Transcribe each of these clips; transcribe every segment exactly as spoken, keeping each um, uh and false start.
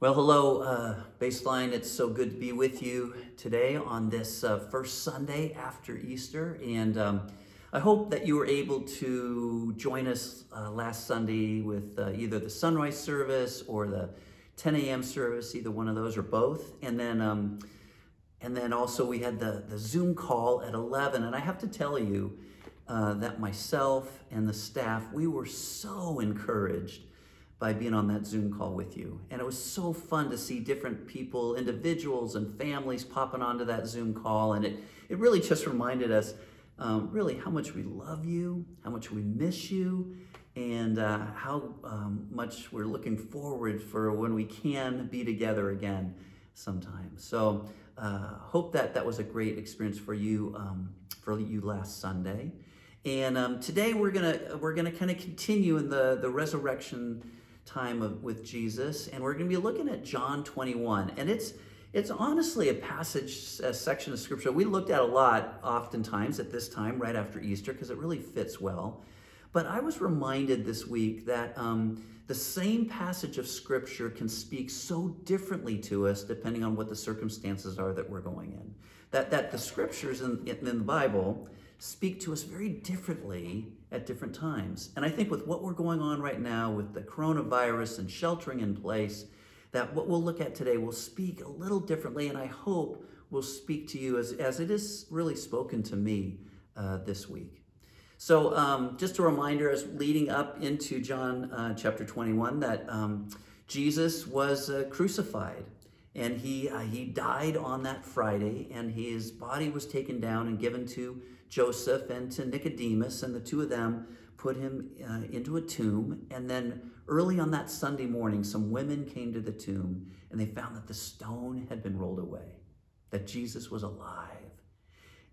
Well, hello, uh, Baseline. It's so good to be with you today on this uh, first Sunday after Easter. And um, I hope that you were able to join us uh, last Sunday with uh, either the sunrise service or the ten a.m. service, either one of those or both. And then um, and then also we had the, the Zoom call at eleven. And I have to tell you uh, that myself and the staff, we were so encouraged by being on that Zoom call with you. And it was so fun to see different people, individuals and families popping onto that Zoom call. And it, it really just reminded us um, really how much we love you, how much we miss you, and uh, how um, much we're looking forward for when we can be together again sometime. So uh, hope that that was a great experience for you, um, for you last Sunday. And um, today we're gonna we're gonna kind of continue in the, the resurrection time of, with Jesus, and we're going to be looking at John twenty-one, and it's it's honestly a passage, a section of scripture we looked at a lot oftentimes at this time right after Easter because it really fits well. But I was reminded this week that um, the same passage of scripture can speak so differently to us depending on what the circumstances are that we're going in. That that the scriptures in, in the Bible speak to us very differently at different times. And I think with what we're going on right now with the coronavirus and sheltering in place, that what we'll look at today will speak a little differently, and I hope will speak to you as, as it is really spoken to me uh, this week. So um, just a reminder as leading up into John uh, chapter twenty-one that um, Jesus was uh, crucified. And he uh, he died on that Friday, and his body was taken down and given to Joseph and to Nicodemus, and the two of them put him uh, into a tomb. And then early on that Sunday morning, some women came to the tomb, and they found that the stone had been rolled away, that Jesus was alive.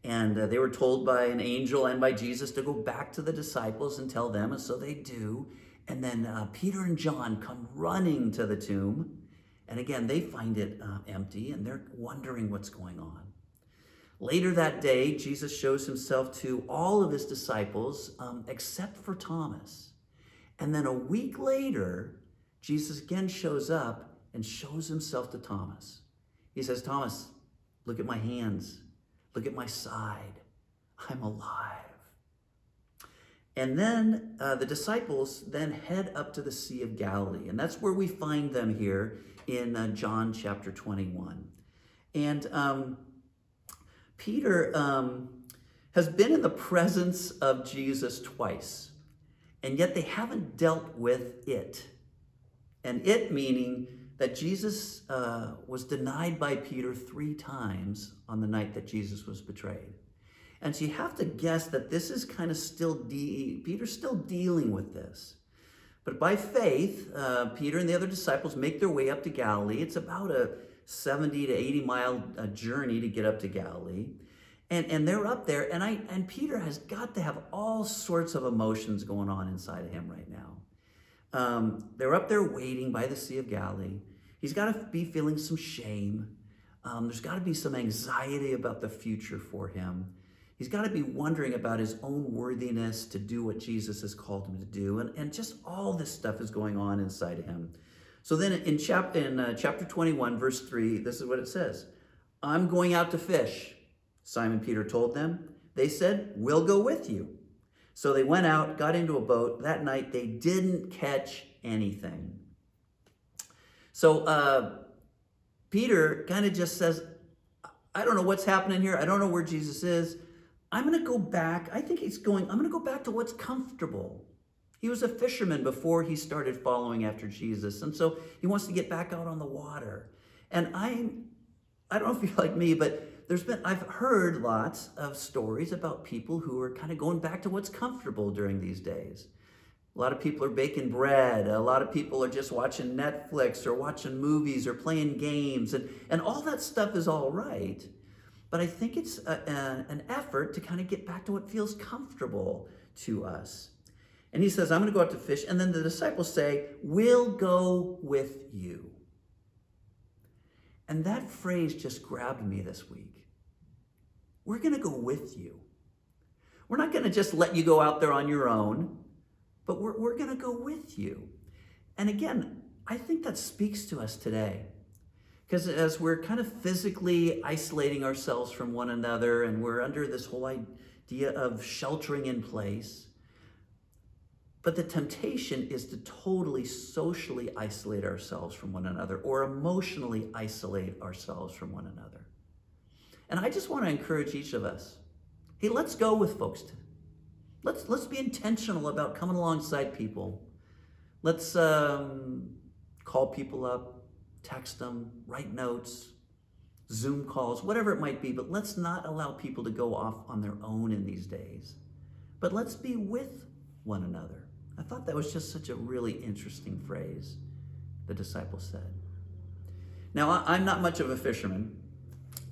And uh, they were told by an angel and by Jesus to go back to the disciples and tell them, and so they do. And then uh, Peter and John come running to the tomb. And again, they find it uh, empty, and they're wondering what's going on. Later that day, Jesus shows himself to all of his disciples, um, except for Thomas. And then a week later, Jesus again shows up and shows himself to Thomas. He says, "Thomas, look at my hands. Look at my side. I'm alive." And then uh, the disciples then head up to the Sea of Galilee. And that's where we find them here in uh, John chapter twenty-one. And um, Peter um, has been in the presence of Jesus twice, and yet they haven't dealt with it. And it meaning that Jesus uh, was denied by Peter three times on the night that Jesus was betrayed. And so you have to guess that this is kind of still, de- Peter's still dealing with this. But by faith, uh, Peter and the other disciples make their way up to Galilee. It's about a seventy to eighty mile uh, journey to get up to Galilee. And, and they're up there, and, I, and Peter has got to have all sorts of emotions going on inside of him right now. Um, they're up there waiting by the Sea of Galilee. He's got to be feeling some shame. Um, there's got to be some anxiety about the future for him. He's got to be wondering about his own worthiness to do what Jesus has called him to do. And, and just all this stuff is going on inside of him. So then in, chap- in uh, chapter twenty-one, verse three, this is what it says. "I'm going out to fish," Simon Peter told them. They said, "We'll go with you." So they went out, got into a boat. That night they didn't catch anything. So uh, Peter kind of just says, I don't know what's happening here. I don't know where Jesus is. I'm going to go back. I think he's going, I'm going to go back to what's comfortable. He was a fisherman before he started following after Jesus. And so he wants to get back out on the water. And I I don't know if you're like me, but there's been, I've heard lots of stories about people who are kind of going back to what's comfortable during these days. A lot of people are baking bread. A lot of people are just watching Netflix or watching movies or playing games. And, and all that stuff is all right. But I think it's a, a, an effort to kind of get back to what feels comfortable to us. And he says, "I'm going to go out to fish." And then the disciples say, "We'll go with you." And that phrase just grabbed me this week. We're going to go with you. We're not going to just let you go out there on your own, but we're, we're going to go with you. And again, I think that speaks to us today. Because as we're kind of physically isolating ourselves from one another and we're under this whole idea of sheltering in place, but the temptation is to totally socially isolate ourselves from one another or emotionally isolate ourselves from one another. And I just want to encourage each of us, hey, let's go with folks. Let's let's be intentional about coming alongside people. Let's um, call people up, text them, write notes, Zoom calls, whatever it might be, but let's not allow people to go off on their own in these days. But let's be with one another. I thought that was just such a really interesting phrase the disciples said. Now, I'm not much of a fisherman,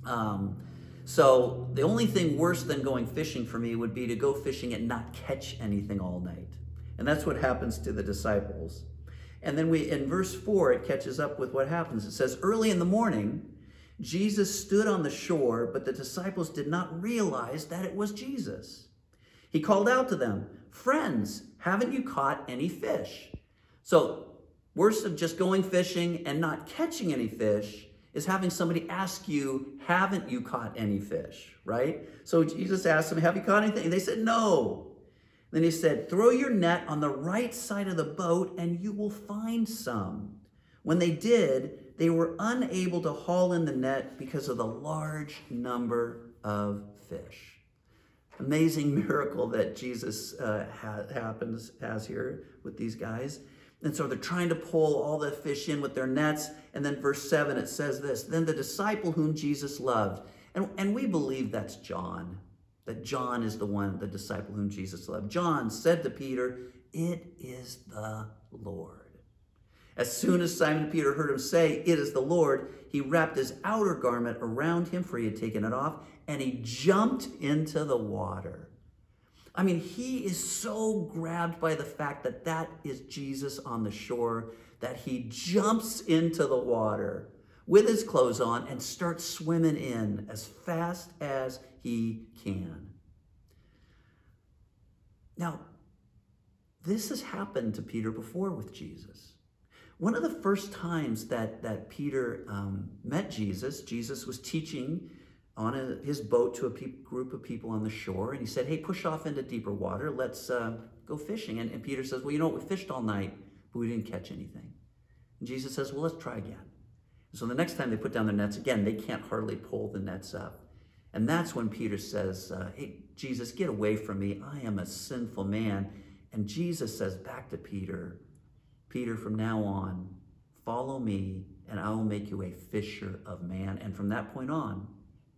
um, so the only thing worse than going fishing for me would be to go fishing and not catch anything all night. And that's what happens to the disciples. And then we, in verse four, it catches up with what happens. It says, early in the morning, Jesus stood on the shore, but the disciples did not realize that it was Jesus. He called out to them, friends, haven't you caught any fish? So worse than just going fishing and not catching any fish is having somebody ask you, haven't you caught any fish, right? So Jesus asked them, have you caught anything? And they said, no. Then he said, throw your net on the right side of the boat and you will find some. When they did, they were unable to haul in the net because of the large number of fish. Amazing miracle that Jesus uh, ha- happens has here with these guys. And so they're trying to pull all the fish in with their nets. And then verse seven, it says this, then the disciple whom Jesus loved. And, and we believe that's John, that John is the one, the disciple whom Jesus loved. John said to Peter, it is the Lord. As soon as Simon Peter heard him say, it is the Lord, he wrapped his outer garment around him, for he had taken it off, and he jumped into the water. I mean, he is so grabbed by the fact that that is Jesus on the shore that he jumps into the water with his clothes on and starts swimming in as fast as he can. Now, this has happened to Peter before with Jesus. One of the first times that, that Peter um, met Jesus, Jesus was teaching on a, his boat to a pe- group of people on the shore. And he said, hey, push off into deeper water. Let's uh, go fishing. And, and Peter says, well, you know what? We fished all night, but we didn't catch anything. And Jesus says, well, let's try again. So the next time they put down their nets again, they can't hardly pull the nets up. And that's when Peter says, uh, hey, Jesus, get away from me. I am a sinful man. And Jesus says back to Peter, Peter, from now on, follow me, and I will make you a fisher of man. And from that point on,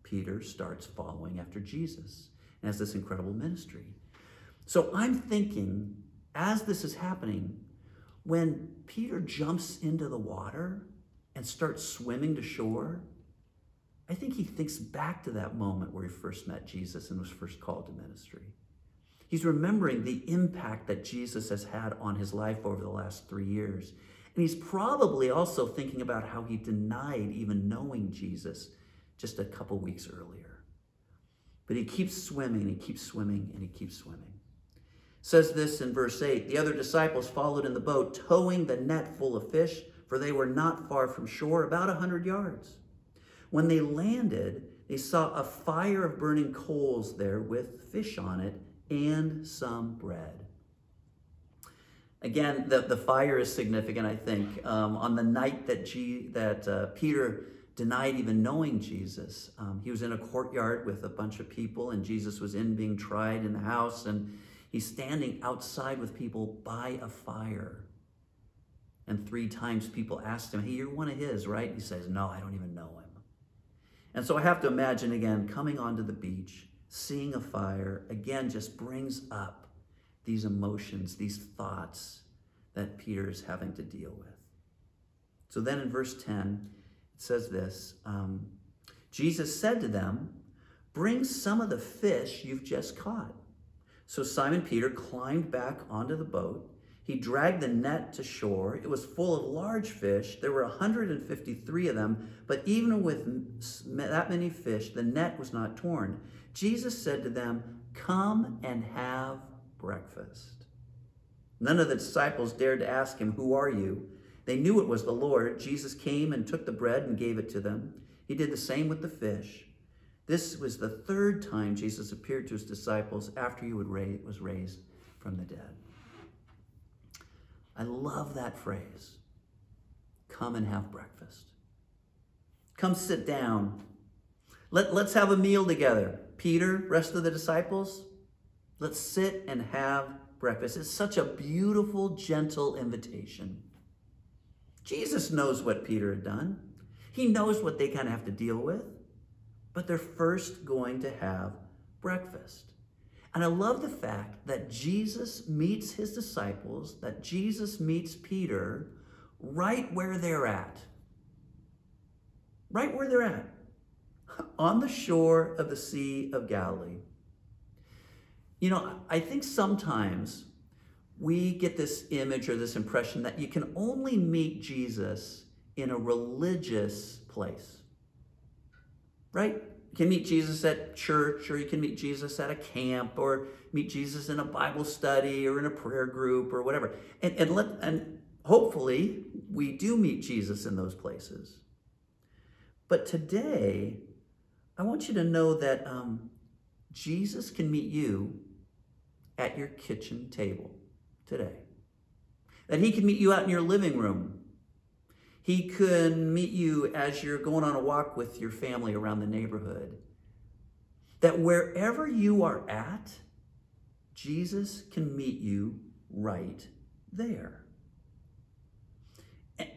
Peter starts following after Jesus and has this incredible ministry. So I'm thinking, as this is happening, when Peter jumps into the water and starts swimming to shore, I think he thinks back to that moment where he first met Jesus and was first called to ministry. He's remembering the impact that Jesus has had on his life over the last three years. And he's probably also thinking about how he denied even knowing Jesus just a couple weeks earlier. But he keeps swimming, and he keeps swimming, and he keeps swimming. It says this in verse eight, the other disciples followed in the boat, towing the net full of fish, for they were not far from shore, about a hundred yards. When they landed, they saw a fire of burning coals there with fish on it and some bread. Again, the, the fire is significant, I think. Um, on the night that, G, that uh, Peter denied even knowing Jesus, um, he was in a courtyard with a bunch of people, and Jesus was in being tried in the house, and he's standing outside with people by a fire. And three times people asked him, hey, you're one of his, right? And he says, no, I don't even know him. And so I have to imagine, again, coming onto the beach, seeing a fire, again, just brings up these emotions, these thoughts that Peter is having to deal with. So then in verse ten, it says this, um, Jesus said to them, bring some of the fish you've just caught. So Simon Peter climbed back onto the boat. He dragged the net to shore. It was full of large fish. There were one hundred fifty-three of them, but even with that many fish, the net was not torn. Jesus said to them, come and have breakfast. None of the disciples dared to ask him, who are you? They knew it was the Lord. Jesus came and took the bread and gave it to them. He did the same with the fish. This was the third time Jesus appeared to his disciples after he was raised from the dead. I love that phrase. Come and have breakfast. Come sit down. Let, let's have a meal together. Peter, rest of the disciples, let's sit and have breakfast. It's such a beautiful, gentle invitation. Jesus knows what Peter had done. He knows what they kind of have to deal with, but they're first going to have breakfast. And I love the fact that Jesus meets his disciples, that Jesus meets Peter right where they're at. Right where they're at. On the shore of the Sea of Galilee. You know, I think sometimes we get this image or this impression that you can only meet Jesus in a religious place. Right? You can meet Jesus at church, or you can meet Jesus at a camp, or meet Jesus in a Bible study or in a prayer group or whatever. And and let and hopefully we do meet Jesus in those places. But today, I want you to know that um, Jesus can meet you at your kitchen table today. That he can meet you out in your living room. He can meet you as you're going on a walk with your family around the neighborhood. That wherever you are at, Jesus can meet you right there.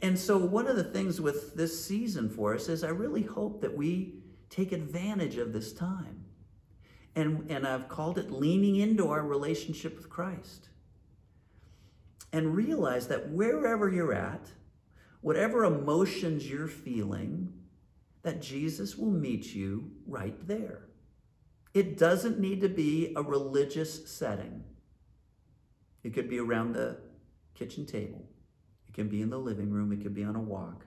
And so one of the things with this season for us is I really hope that we take advantage of this time. And, and I've called it leaning into our relationship with Christ. And realize that wherever you're at, whatever emotions you're feeling, that Jesus will meet you right there. It doesn't need to be a religious setting. It could be around the kitchen table. It can be in the living room. It could be on a walk.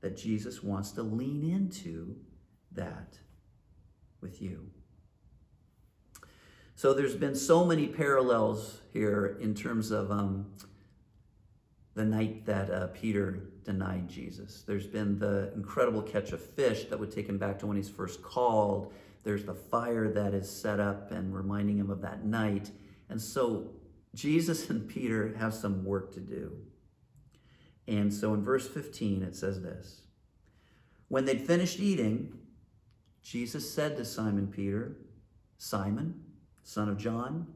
That Jesus wants to lean into that with you. So there's been so many parallels here in terms of um, the night that uh, Peter denied Jesus. There's been the incredible catch of fish that would take him back to when he's first called. There's the fire that is set up and reminding him of that night. And so Jesus and Peter have some work to do. And so in verse fifteen, it says this. When they'd finished eating, Jesus said to Simon Peter, "Simon, son of John,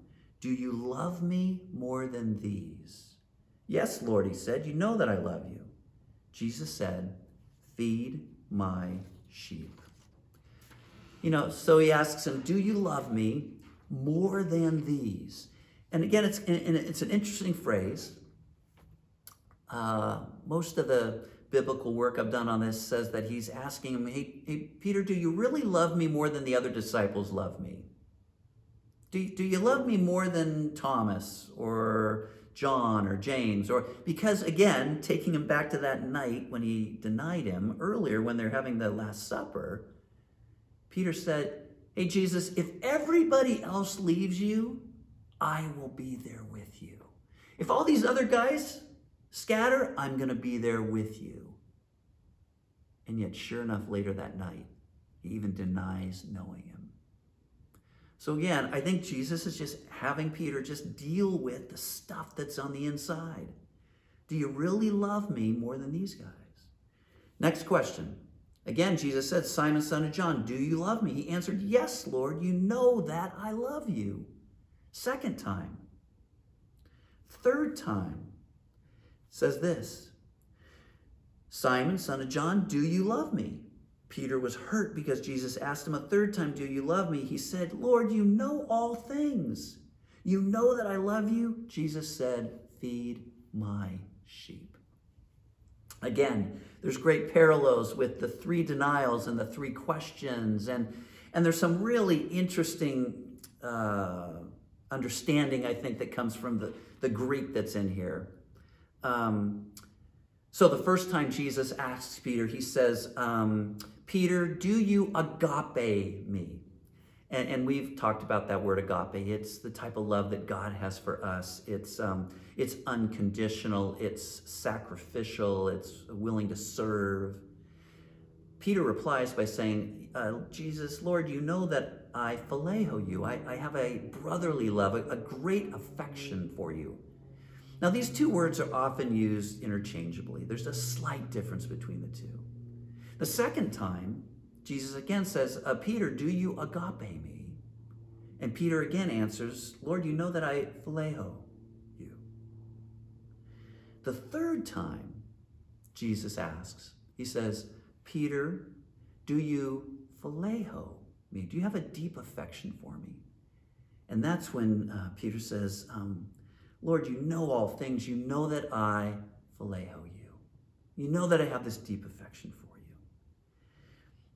do you love me more than these?" "Yes, Lord," he said, "you know that I love you." Jesus said, "Feed my sheep." You know, so he asks him, "Do you love me more than these?" And again, it's, and it's an interesting phrase. Uh, most of the biblical work I've done on this says that he's asking him, hey, hey, Peter, do you really love me more than the other disciples love me? Do, do you love me more than Thomas or John or James? Or because, again, taking him back to that night when he denied him earlier when they're having the Last Supper, Peter said, hey, Jesus, if everybody else leaves you, I will be there with you. If all these other guys scatter, I'm going to be there with you. And yet, sure enough, later that night, he even denies knowing him. So again, I think Jesus is just having Peter just deal with the stuff that's on the inside. Do you really love me more than these guys? Next question. Again, Jesus said, "Simon, son of John, do you love me?" He answered, "Yes, Lord, you know that I love you." Second time. Third time. Says this, "Simon, son of John, do you love me?" Peter was hurt because Jesus asked him a third time, "Do you love me?" He said, "Lord, you know all things. You know that I love you." Jesus said, "Feed my sheep." Again, there's great parallels with the three denials and the three questions. And, and there's some really interesting uh, understanding, I think, that comes from the, the Greek that's in here. Um, so the first time Jesus asks Peter, he says, um, Peter, do you agape me? And, and we've talked about that word agape. It's the type of love that God has for us. It's um, it's unconditional. It's sacrificial. It's willing to serve. Peter replies by saying, uh, Jesus, Lord, you know that I phileo you. I, I have a brotherly love, a, a great affection for you. Now, these two words are often used interchangeably. There's a slight difference between the two. The second time, Jesus again says, uh, Peter, do you agape me? And Peter again answers, Lord, you know that I phileo you. The third time, Jesus asks, he says, Peter, do you phileo me? Do you have a deep affection for me? And that's when uh, Peter says, um, Lord, you know all things. You know that I phileo you. You know that I have this deep affection for you.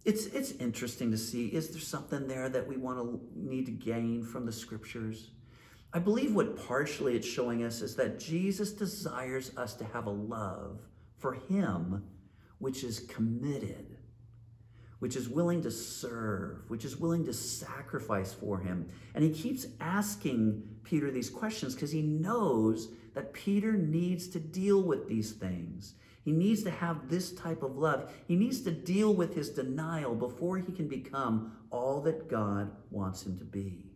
It's it's interesting to see, is there something there that we want to need to gain from the scriptures? I believe what partially it's showing us is that Jesus desires us to have a love for him which is committed, which is willing to serve, which is willing to sacrifice for him. And he keeps asking Peter these questions because he knows that Peter needs to deal with these things. He needs to have this type of love. He needs to deal with his denial before he can become all that God wants him to be.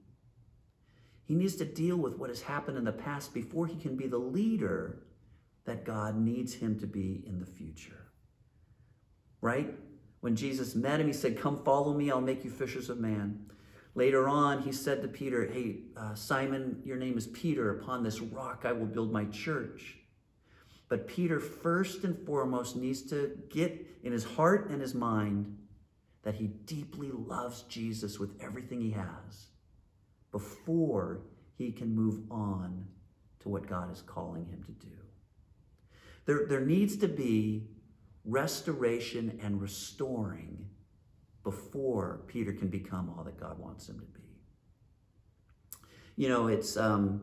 He needs to deal with what has happened in the past before he can be the leader that God needs him to be in the future. Right? When Jesus met him, he said, come follow me, I'll make you fishers of men. Later on, he said to Peter, hey, uh, Simon, your name is Peter. Upon this rock, I will build my church. But Peter, first and foremost, needs to get in his heart and his mind that he deeply loves Jesus with everything he has before he can move on to what God is calling him to do. There, there needs to be restoration and restoring before Peter can become all that God wants him to be. You know, it's um,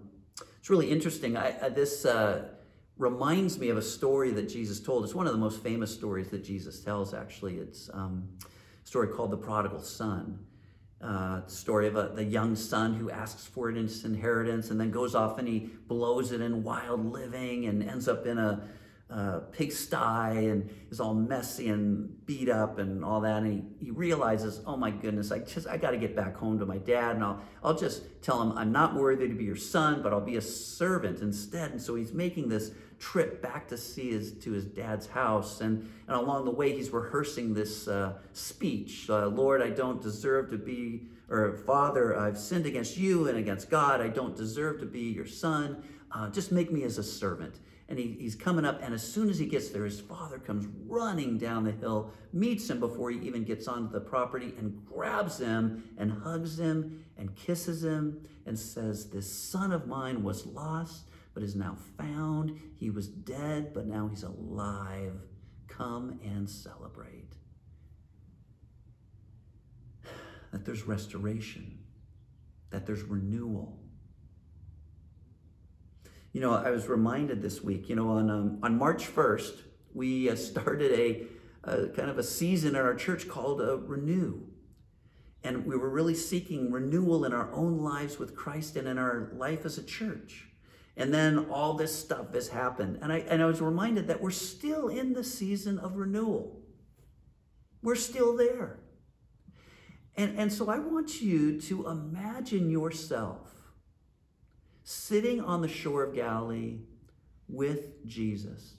it's really interesting. I, I, this uh, reminds me of a story that Jesus told. It's one of the most famous stories that Jesus tells, actually. It's um, a story called The Prodigal Son. Uh, story of a, the young son who asks for an inheritance and then goes off and he blows it in wild living and ends up in a Uh, pigsty and is all messy and beat up and all that, and he, he realizes, oh my goodness, I just I got to get back home to my dad, and I'll I'll just tell him I'm not worthy to be your son, but I'll be a servant instead. And so he's making this trip back to see his to his dad's house, and and along the way he's rehearsing this uh, speech. Uh, Lord, I don't deserve to be, or Father, I've sinned against you and against God. I don't deserve to be your son. Uh, just make me as a servant. And he, he's coming up, and as soon as he gets there, his father comes running down the hill, meets him before he even gets onto the property, and grabs him and hugs him and kisses him and says, this son of mine was lost but is now found. He was dead, but now he's alive. Come and celebrate. That there's restoration, that there's renewal. You know, I was reminded this week, you know, on um, on March first, we uh, started a uh, kind of a season in our church called uh, Renew. And we were really seeking renewal in our own lives with Christ and in our life as a church. And then all this stuff has happened. And I, and I was reminded that we're still in the season of renewal. We're still there. And, and so I want you to imagine yourself sitting on the shore of Galilee with Jesus.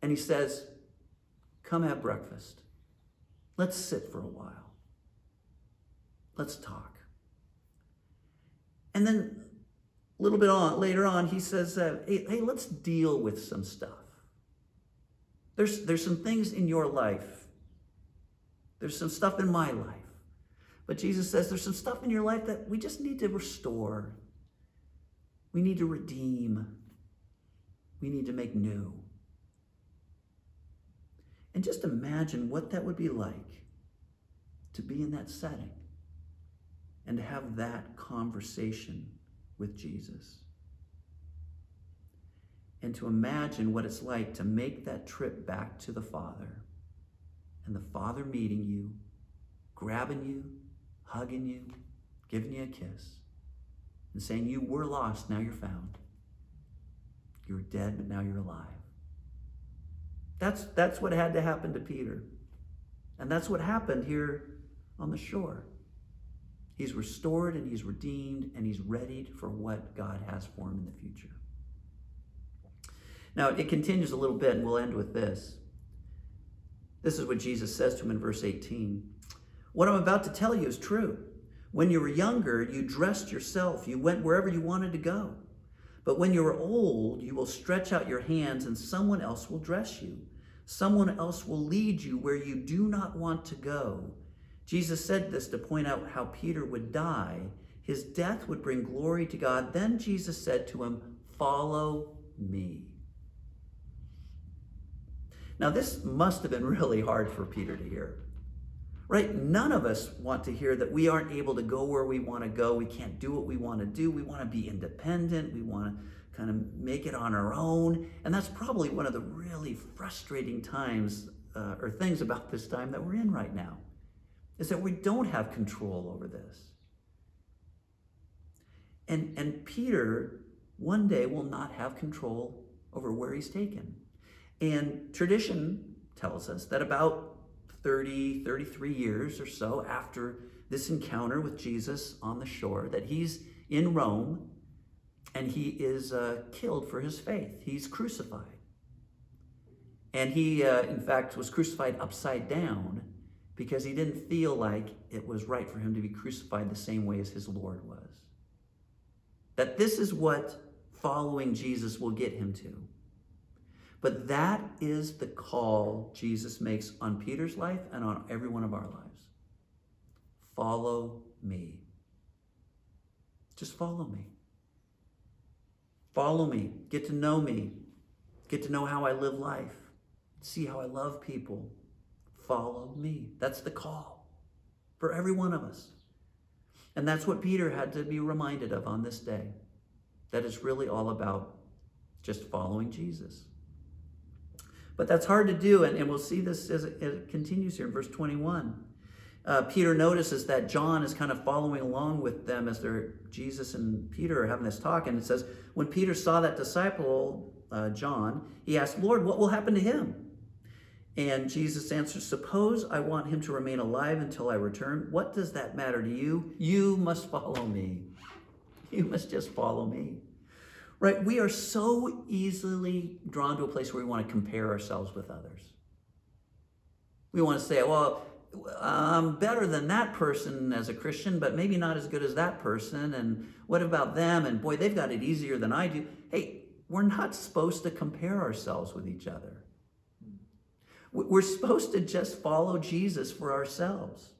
And he says, come have breakfast. Let's sit for a while. Let's talk. And then a little bit on, later on, he says, uh, hey, hey, let's deal with some stuff. There's, there's some things in your life. There's some stuff in my life. But Jesus says, there's some stuff in your life that we just need to restore. We need to redeem. We need to make new. And just imagine what that would be like to be in that setting and to have that conversation with Jesus. And to imagine what it's like to make that trip back to the Father and the Father meeting you, grabbing you, hugging you, giving you a kiss, and saying you were lost, now you're found. You were dead, but now you're alive. That's, that's what had to happen to Peter. And that's what happened here on the shore. He's restored and he's redeemed and he's readied for what God has for him in the future. Now, it continues a little bit, and we'll end with this. This is what Jesus says to him in verse eighteen. What I'm about to tell you is true. When you were younger, you dressed yourself. You went wherever you wanted to go. But when you are old, you will stretch out your hands and someone else will dress you. Someone else will lead you where you do not want to go. Jesus said this to point out how Peter would die. His death would bring glory to God. Then Jesus said to him, "Follow me." Now, this must have been really hard for Peter to hear, right? None of us want to hear that we aren't able to go where we want to go. We can't do what we want to do. We want to be independent. We want to kind of make it on our own. And that's probably one of the really frustrating times uh, or things about this time that we're in right now, is that we don't have control over this. And, and Peter one day will not have control over where he's taken. And tradition tells us that about thirty, thirty-three years or so after this encounter with Jesus on the shore, that he's in Rome and he is uh, killed for his faith. He's crucified. And he, uh, in fact, was crucified upside down because he didn't feel like it was right for him to be crucified the same way as his Lord was. That this is what following Jesus will get him to. But that is the call Jesus makes on Peter's life and on every one of our lives. Follow me. Just follow me. Follow me. Get to know me. Get to know how I live life. See how I love people. Follow me. That's the call for every one of us. And that's what Peter had to be reminded of on this day. That it's really all about just following Jesus. But that's hard to do, and, and we'll see this as it, as it continues here in verse twenty-one. Uh, Peter notices that John is kind of following along with them as they're, Jesus and Peter are having this talk, and it says, when Peter saw that disciple, uh, John, he asked, "Lord, what will happen to him?" And Jesus answered, "Suppose I want him to remain alive until I return. What does that matter to you? You must follow me." You must just follow me. Right, we are so easily drawn to a place where we want to compare ourselves with others. We want to say, well, I'm better than that person as a Christian, but maybe not as good as that person, and what about them? And boy, they've got it easier than I do. Hey, we're not supposed to compare ourselves with each other. We're supposed to just follow Jesus for ourselves.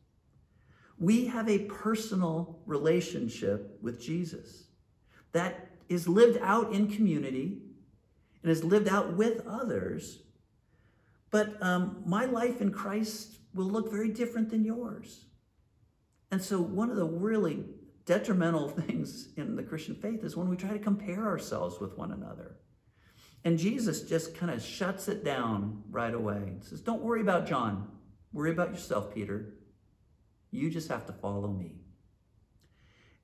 We have a personal relationship with Jesus that is lived out in community and is lived out with others. But um, my life in Christ will look very different than yours. And so one of the really detrimental things in the Christian faith is when we try to compare ourselves with one another. And Jesus just kind of shuts it down right away. He says, don't worry about John. Worry about yourself, Peter. You just have to follow me.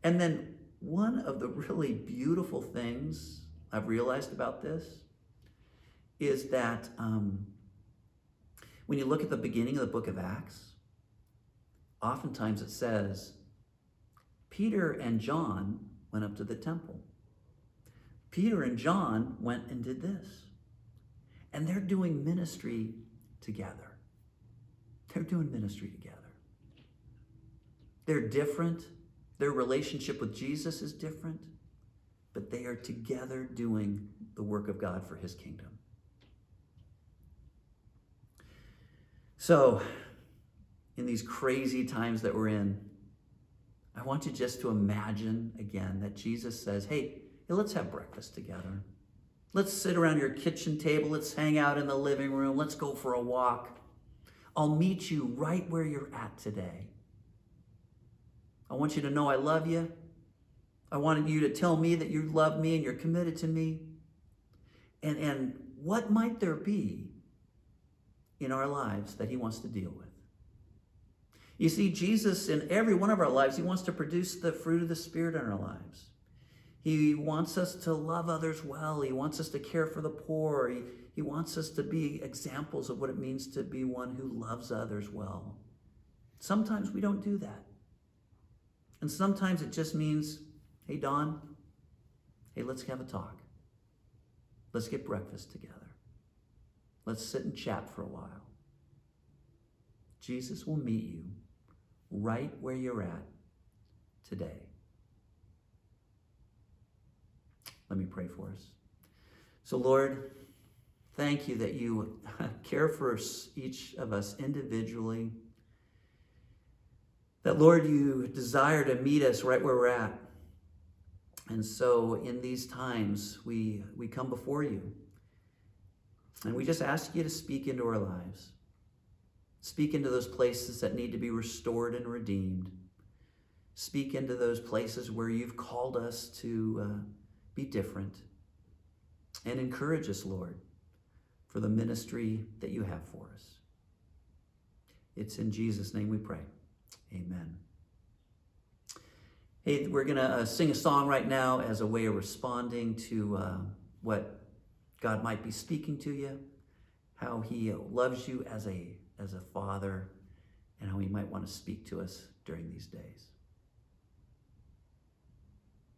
And then one of the really beautiful things I've realized about this is that um, when you look at the beginning of the book of Acts, oftentimes it says, Peter and John went up to the temple. Peter and John went and did this. And they're doing ministry together. They're doing ministry together. They're different. Their relationship with Jesus is different, but they are together doing the work of God for his kingdom. So, in these crazy times that we're in, I want you just to imagine again that Jesus says, hey, let's have breakfast together. Let's sit around your kitchen table. Let's hang out in the living room. Let's go for a walk. I'll meet you right where you're at today. I want you to know I love you. I wanted you to tell me that you love me and you're committed to me. And, and what might there be in our lives that he wants to deal with? You see, Jesus, in every one of our lives, he wants to produce the fruit of the Spirit in our lives. He wants us to love others well. He wants us to care for the poor. He, he wants us to be examples of what it means to be one who loves others well. Sometimes we don't do that. And sometimes it just means, hey, Don, hey, let's have a talk. Let's get breakfast together. Let's sit and chat for a while. Jesus will meet you right where you're at today. Let me pray for us. So, Lord, thank you that you care for us, each of us individually. That, Lord, you desire to meet us right where we're at. And so in these times, we, we come before you. And we just ask you to speak into our lives. Speak into those places that need to be restored and redeemed. Speak into those places where you've called us to uh, be different. And encourage us, Lord, for the ministry that you have for us. It's in Jesus' name we pray. Amen. Hey, we're going to uh, sing a song right now as a way of responding to uh, what God might be speaking to you, how he loves you as a, as a father, and how he might want to speak to us during these days.